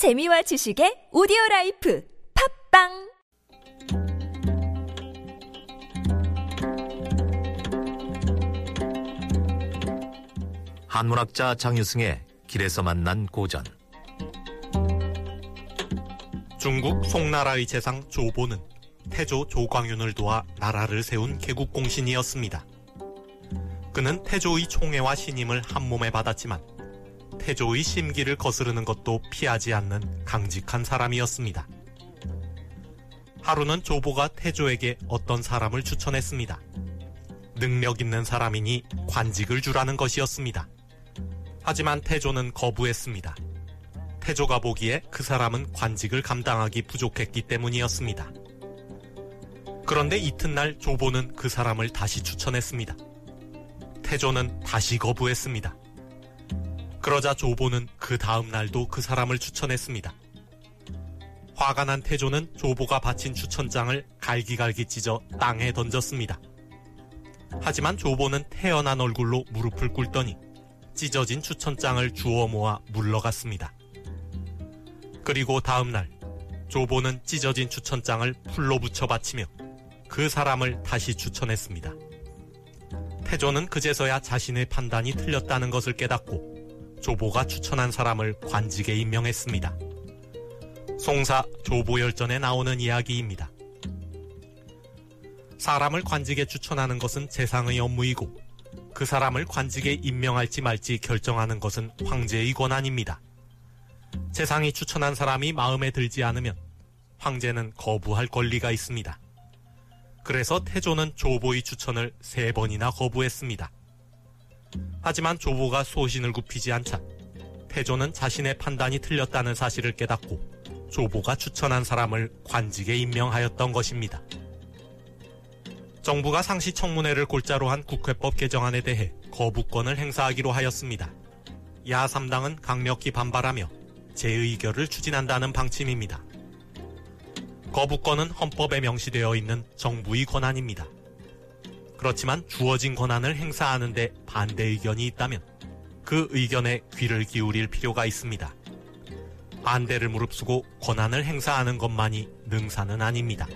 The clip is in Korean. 재미와 지식의 오디오라이프 팝빵. 한문학자 장유승의 길에서 만난 고전. 중국 송나라의 재상 조보는 태조 조광윤을 도와 나라를 세운 개국공신이었습니다. 그는 태조의 총애와 신임을 한몸에 받았지만 태조의 심기를 거스르는 것도 피하지 않는 강직한 사람이었습니다. 하루는 조보가 태조에게 어떤 사람을 추천했습니다. 능력 있는 사람이니 관직을 주라는 것이었습니다. 하지만 태조는 거부했습니다. 태조가 보기에 그 사람은 관직을 감당하기 부족했기 때문이었습니다. 그런데 이튿날 조보는 그 사람을 다시 추천했습니다. 태조는 다시 거부했습니다. 그러자 조보는 그 다음 날도 그 사람을 추천했습니다. 화가 난 태조는 조보가 바친 추천장을 갈기갈기 찢어 땅에 던졌습니다. 하지만 조보는 태연한 얼굴로 무릎을 꿇더니 찢어진 추천장을 주워 모아 물러갔습니다. 그리고 다음날 조보는 찢어진 추천장을 풀로 붙여 받치며 그 사람을 다시 추천했습니다. 태조는 그제서야 자신의 판단이 틀렸다는 것을 깨닫고 조보가 추천한 사람을 관직에 임명했습니다. 송사 조보열전에 나오는 이야기입니다. 사람을 관직에 추천하는 것은 재상의 업무이고 그 사람을 관직에 임명할지 말지 결정하는 것은 황제의 권한입니다. 재상이 추천한 사람이 마음에 들지 않으면 황제는 거부할 권리가 있습니다. 그래서 태조는 조보의 추천을 3번이나 거부했습니다. 하지만 조보가 소신을 굽히지 않자 태조는 자신의 판단이 틀렸다는 사실을 깨닫고 조보가 추천한 사람을 관직에 임명하였던 것입니다. 정부가 상시 청문회를 골자로 한 국회법 개정안에 대해 거부권을 행사하기로 하였습니다. 야3당은 강력히 반발하며 재의결을 추진한다는 방침입니다. 거부권은 헌법에 명시되어 있는 정부의 권한입니다. 그렇지만 주어진 권한을 행사하는 데 반대 의견이 있다면 그 의견에 귀를 기울일 필요가 있습니다. 반대를 무릅쓰고 권한을 행사하는 것만이 능사는 아닙니다.